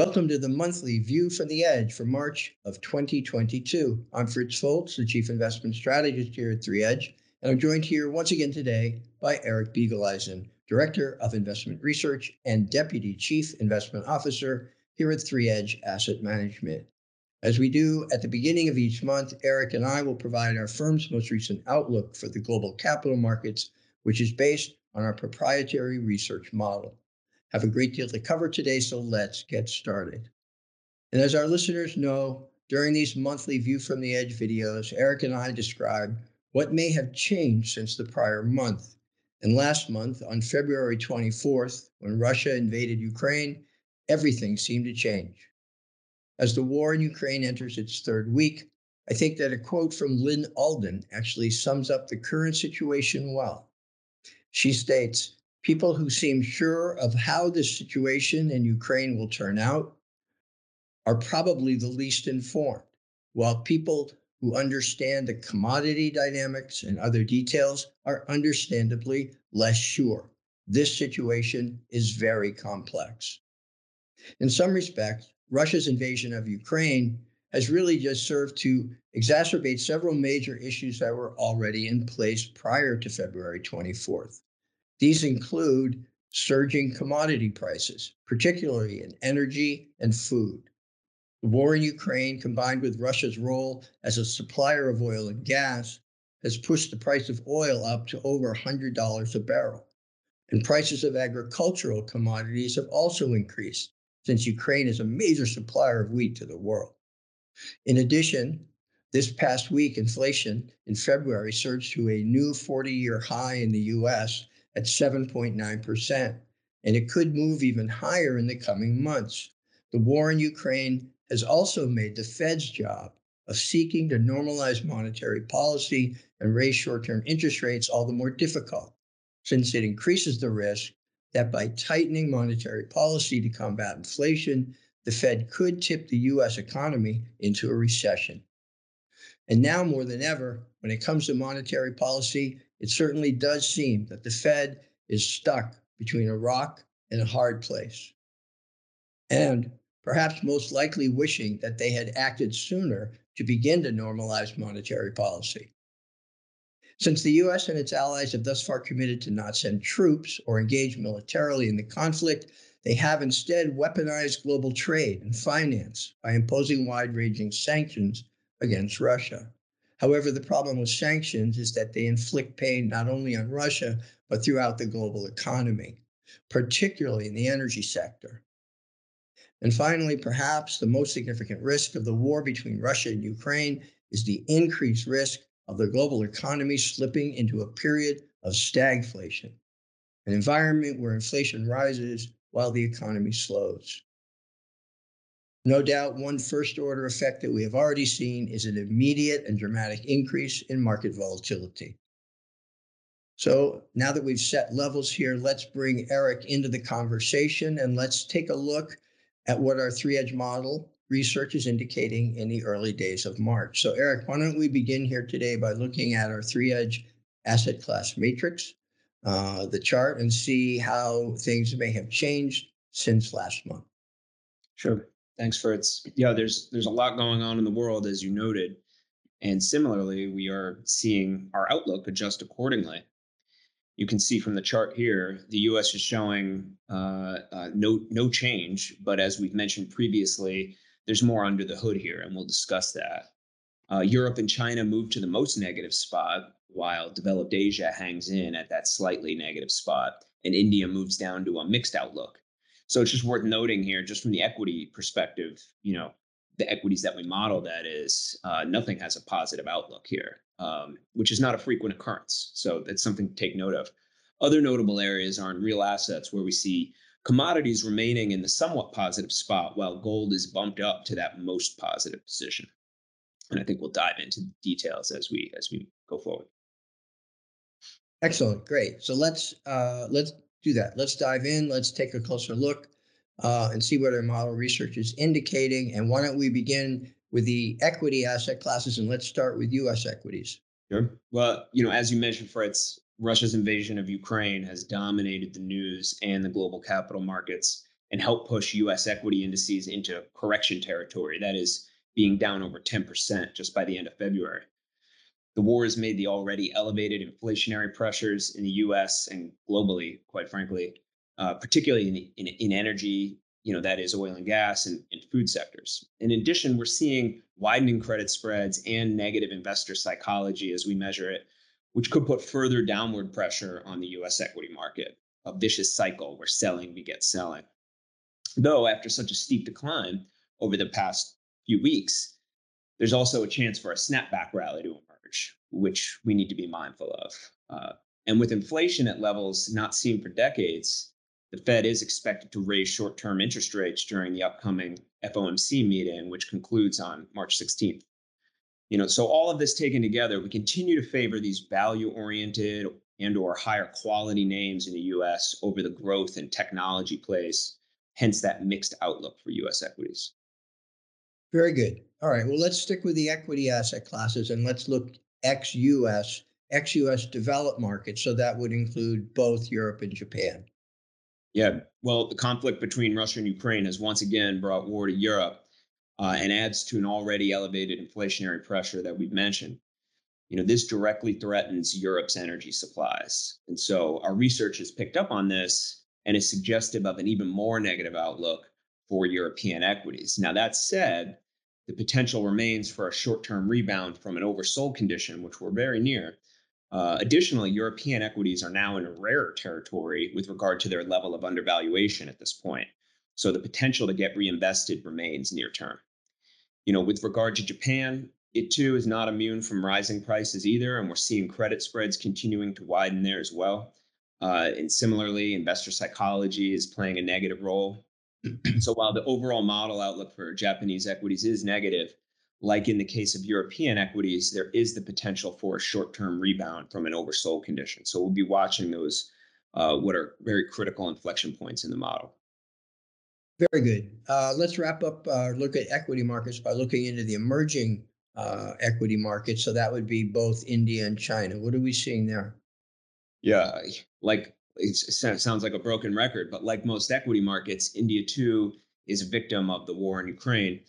Welcome to the monthly View from the Edge for March of 2022. I'm Fritz Foltz, the Chief Investment Strategist here at 3Edge, and I'm joined here once again today by Eric Beagleisen, Director of Investment Research and Deputy Chief Investment Officer here at 3Edge Asset Management. As we do at the beginning of each month, Eric and I will provide our firm's most recent outlook for the global capital markets, which is based on our proprietary research model. Have a great deal to cover today, so let's get started. And as our listeners know, during these monthly View from the Edge videos, Eric and I describe what may have changed since the prior month. And last month, on February 24th, when Russia invaded Ukraine, everything seemed to change. As the war in Ukraine enters its third week, I think that a quote from Lynn Alden actually sums up the current situation well. She states, "People who seem sure of how this situation in Ukraine will turn out are probably the least informed, while people who understand the commodity dynamics and other details are understandably less sure. This situation is very complex." In some respects, Russia's invasion of Ukraine has really just served to exacerbate several major issues that were already in place prior to February 24th. These include surging commodity prices, particularly in energy and food. The war in Ukraine, combined with Russia's role as a supplier of oil and gas, has pushed the price of oil up to over $100 a barrel. And prices of agricultural commodities have also increased, since Ukraine is a major supplier of wheat to the world. In addition, this past week, inflation in February surged to a new 40-year high in the U.S. at 7.9%, and it could move even higher in the coming months. The war in Ukraine has also made the Fed's job of seeking to normalize monetary policy and raise short-term interest rates all the more difficult, since it increases the risk that by tightening monetary policy to combat inflation, the Fed could tip the U.S. economy into a recession. And now more than ever, when it comes to monetary policy, it certainly does seem that the Fed is stuck between a rock and a hard place, and perhaps most likely wishing that they had acted sooner to begin to normalize monetary policy. Since the U.S. and its allies have thus far committed to not send troops or engage militarily in the conflict, they have instead weaponized global trade and finance by imposing wide-ranging sanctions against Russia. However, the problem with sanctions is that they inflict pain not only on Russia, but throughout the global economy, particularly in the energy sector. And finally, perhaps the most significant risk of the war between Russia and Ukraine is the increased risk of the global economy slipping into a period of stagflation, an environment where inflation rises while the economy slows. No doubt, one first-order effect that we have already seen is an immediate and dramatic increase in market volatility. So now that we've set levels here, let's bring Eric into the conversation and let's take a look at what our 3Edge model research is indicating in the early days of March. So Eric, why don't we begin here today by looking at our 3Edge asset class matrix, the chart, and see how things may have changed since last month. Sure. Thanks, Fritz. Yeah, there's a lot going on in the world, as you noted. And similarly, we are seeing our outlook adjust accordingly. You can see from the chart here, the U.S. is showing no change. But as we've mentioned previously, there's more under the hood here, and we'll discuss that. Europe and China moved to the most negative spot, while developed Asia hangs in at that slightly negative spot, and India moves down to a mixed outlook. So it's just worth noting here, just from the equity perspective, you know, the equities that we model, that is, nothing has a positive outlook here, which is not a frequent occurrence. So that's something to take note of. Other notable areas are in real assets, where we see commodities remaining in the somewhat positive spot, while gold is bumped up to that most positive position. And I think we'll dive into the details as we go forward. Excellent, great. So let's do that. Let's dive in. Let's take a closer look and see what our model research is indicating. And why don't we begin with the equity asset classes, and let's start with U.S. equities. Sure. Well, you know, as you mentioned, Fritz, Russia's invasion of Ukraine has dominated the news and the global capital markets and help push U.S. equity indices into correction territory, that is, being down over 10% just by the end of February. The war has made the already elevated inflationary pressures in the U.S. and globally, quite frankly, particularly in energy, that is oil and gas and food sectors. In addition, we're seeing widening credit spreads and negative investor psychology as we measure it, which could put further downward pressure on the U.S. equity market, a vicious cycle where selling begets selling. Though after such a steep decline over the past few weeks, there's also a chance for a snapback rally to emerge, which we need to be mindful of. And with inflation at levels not seen for decades, the Fed is expected to raise short-term interest rates during the upcoming FOMC meeting, which concludes on March 16th. So all of this taken together, we continue to favor these value-oriented and/or higher quality names in the U.S. over the growth and technology plays, hence that mixed outlook for U.S. equities. Very good. All right. Well, let's stick with the equity asset classes and let's look ex-U.S., ex-U.S. developed markets. So that would include both Europe and Japan. Yeah. Well, the conflict between Russia and Ukraine has once again brought war to Europe and adds to an already elevated inflationary pressure that we've mentioned. This directly threatens Europe's energy supplies. And so our research has picked up on this and is suggestive of an even more negative outlook for European equities. Now, that said, the potential remains for a short-term rebound from an oversold condition, which we're very near. Additionally, European equities are now in a rarer territory with regard to their level of undervaluation at this point. So the potential to get reinvested remains near term. With regard to Japan, it too is not immune from rising prices either. And we're seeing credit spreads continuing to widen there as well. And similarly, investor psychology is playing a negative role. So while the overall model outlook for Japanese equities is negative, like in the case of European equities, there is the potential for a short-term rebound from an oversold condition. So we'll be watching those, what are very critical inflection points in the model. Very good. Let's wrap up our look at equity markets by looking into the emerging equity markets. So that would be both India and China. What are we seeing there? Yeah, it sounds like a broken record, but like most equity markets, India too is a victim of the war in Ukraine.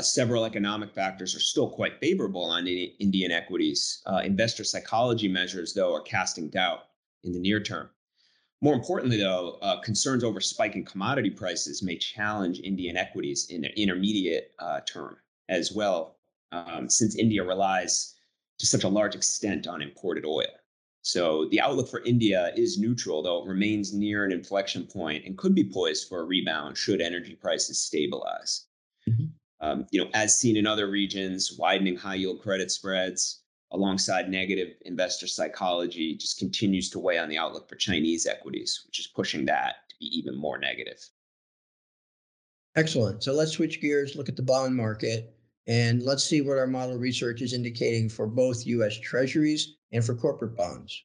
Several economic factors are still quite favorable on Indian equities. Investor psychology measures, though, are casting doubt in the near term. More importantly, though, concerns over spiking commodity prices may challenge Indian equities in the intermediate term as well, since India relies to such a large extent on imported oil. So the outlook for India is neutral, though it remains near an inflection point and could be poised for a rebound should energy prices stabilize. Mm-hmm. As seen in other regions, widening high yield credit spreads alongside negative investor psychology just continues to weigh on the outlook for Chinese equities, which is pushing that to be even more negative. Excellent. So let's switch gears, look at the bond market, and let's see what our model research is indicating for both U.S. Treasuries and for corporate bonds.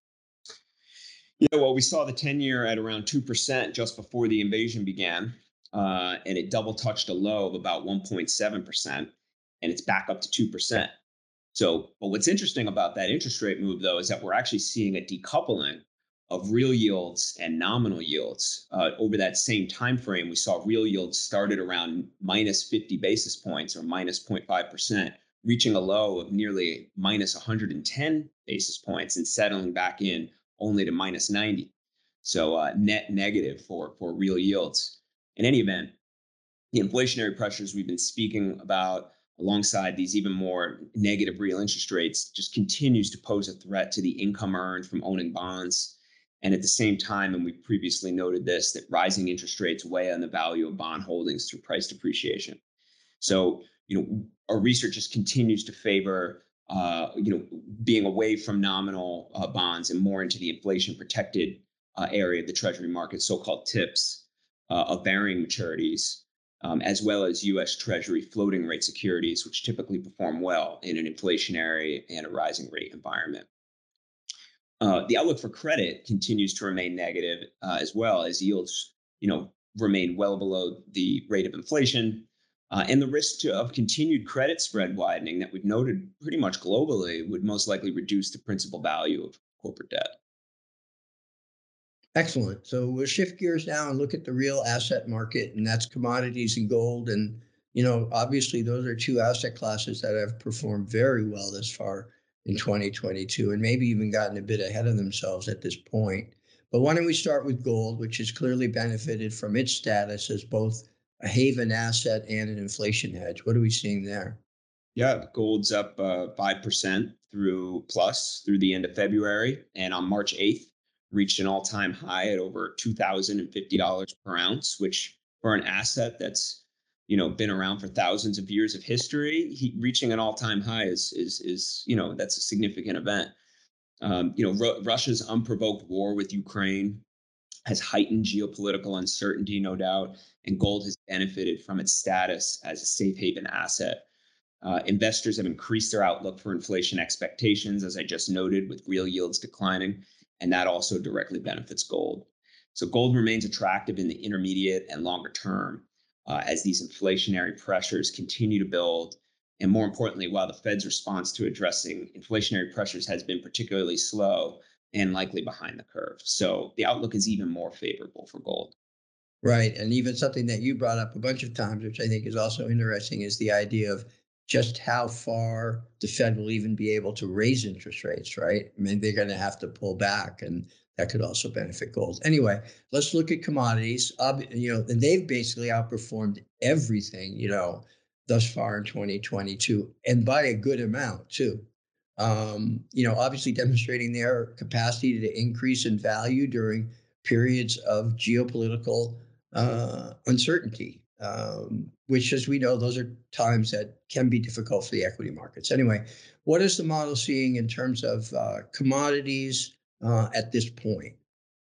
Yeah, well, we saw the 10-year at around 2% just before the invasion began. And it double touched a low of about 1.7%, and it's back up to 2%. So, but what's interesting about that interest rate move, though, is that we're actually seeing a decoupling of real yields and nominal yields. Over that same time frame, we saw real yields started around minus 50 basis points or minus 0.5%, reaching a low of nearly minus 110 basis points and settling back in only to minus 90. So net negative for real yields. In any event, the inflationary pressures we've been speaking about alongside these even more negative real interest rates just continues to pose a threat to the income earned from owning bonds. And at the same time, and we previously noted this, that rising interest rates weigh on the value of bond holdings through price depreciation. So, our research just continues to favor, being away from nominal bonds and more into the inflation protected area of the Treasury market, so-called TIPS. Of varying maturities, as well as U.S. Treasury floating rate securities, which typically perform well in an inflationary and a rising rate environment. The outlook for credit continues to remain negative as well, as yields remain well below the rate of inflation. And the risk of continued credit spread widening that we've noted pretty much globally would most likely reduce the principal value of corporate debt. Excellent. So we'll shift gears now and look at the real asset market, and that's commodities and gold. And, you know, obviously those are two asset classes that have performed very well this far in 2022 and maybe even gotten a bit ahead of themselves at this point. But why don't we start with gold, which has clearly benefited from its status as both a haven asset and an inflation hedge. What are we seeing there? Yeah, gold's up 5% through the end of February. And on March 8th, reached an all-time high at over $2,050 per ounce, which for an asset that's, you know, been around for thousands of years of history, reaching an all-time high is you know, that's a significant event. Russia's unprovoked war with Ukraine has heightened geopolitical uncertainty, no doubt, and gold has benefited from its status as a safe haven asset. Investors have increased their outlook for inflation expectations, as I just noted, with real yields declining, and that also directly benefits gold. So gold remains attractive in the intermediate and longer term as these inflationary pressures continue to build. And more importantly, while the Fed's response to addressing inflationary pressures has been particularly slow and likely behind the curve. So the outlook is even more favorable for gold. Right. And even something that you brought up a bunch of times, which I think is also interesting, is the idea of just how far the Fed will even be able to raise interest rates, right? I mean, they're going to have to pull back, and that could also benefit gold. Anyway, let's look at commodities. You know, and they've basically outperformed everything, you know, thus far in 2022, and by a good amount too. You know, obviously demonstrating their capacity to increase in value during periods of geopolitical uncertainty. Which, as we know, those are times that can be difficult for the equity markets. Anyway, what is the model seeing in terms of commodities at this point?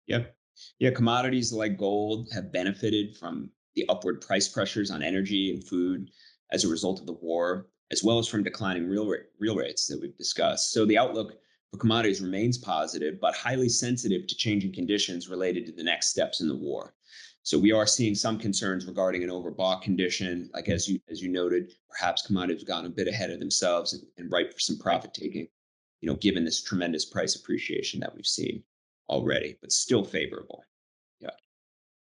Yep. Yeah, commodities like gold have benefited from the upward price pressures on energy and food as a result of the war, as well as from declining real rates that we've discussed. So the outlook for commodities remains positive, but highly sensitive to changing conditions related to the next steps in the war. So we are seeing some concerns regarding an overbought condition. Like as you noted, perhaps commodities have gotten a bit ahead of themselves and ripe for some profit taking, you know, given this tremendous price appreciation that we've seen already, but still favorable. Yeah.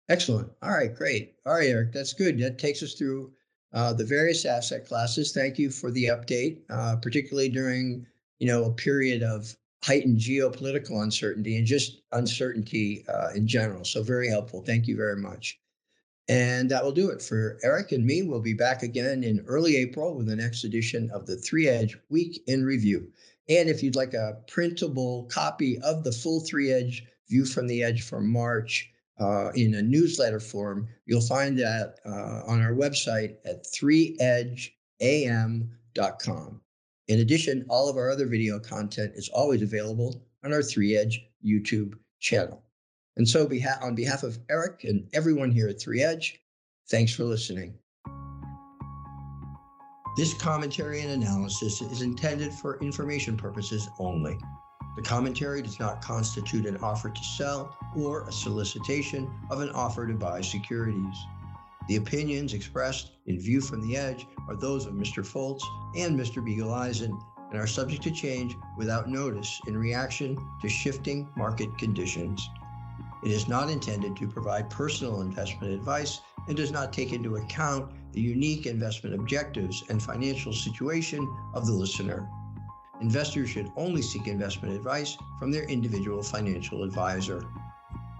Excellent. All right, great. All right, Eric, that's good. That takes us through the various asset classes. Thank you for the update, particularly during, you know, a period of heightened geopolitical uncertainty and just uncertainty in general. So very helpful. Thank you very much. And that will do it for Eric and me. We'll be back again in early April with the next edition of the 3Edge Week in Review. And if you'd like a printable copy of the full 3Edge View from the Edge for March in a newsletter form, you'll find that on our website at 3edgeam.com. In addition, all of our other video content is always available on our 3Edge YouTube channel. And so on behalf of Eric and everyone here at 3Edge, thanks for listening. This commentary and analysis is intended for information purposes only. The commentary does not constitute an offer to sell or a solicitation of an offer to buy securities. The opinions expressed in View from the Edge are those of Mr. Foltz and Mr. Beagleisen and are subject to change without notice in reaction to shifting market conditions. It is not intended to provide personal investment advice and does not take into account the unique investment objectives and financial situation of the listener. Investors should only seek investment advice from their individual financial advisor.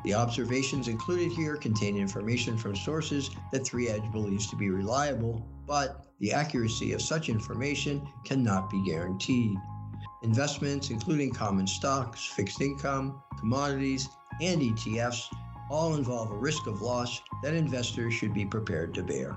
The observations included here contain information from sources that 3Edge believes to be reliable, but the accuracy of such information cannot be guaranteed. Investments, including common stocks, fixed income, commodities, and ETFs, all involve a risk of loss that investors should be prepared to bear.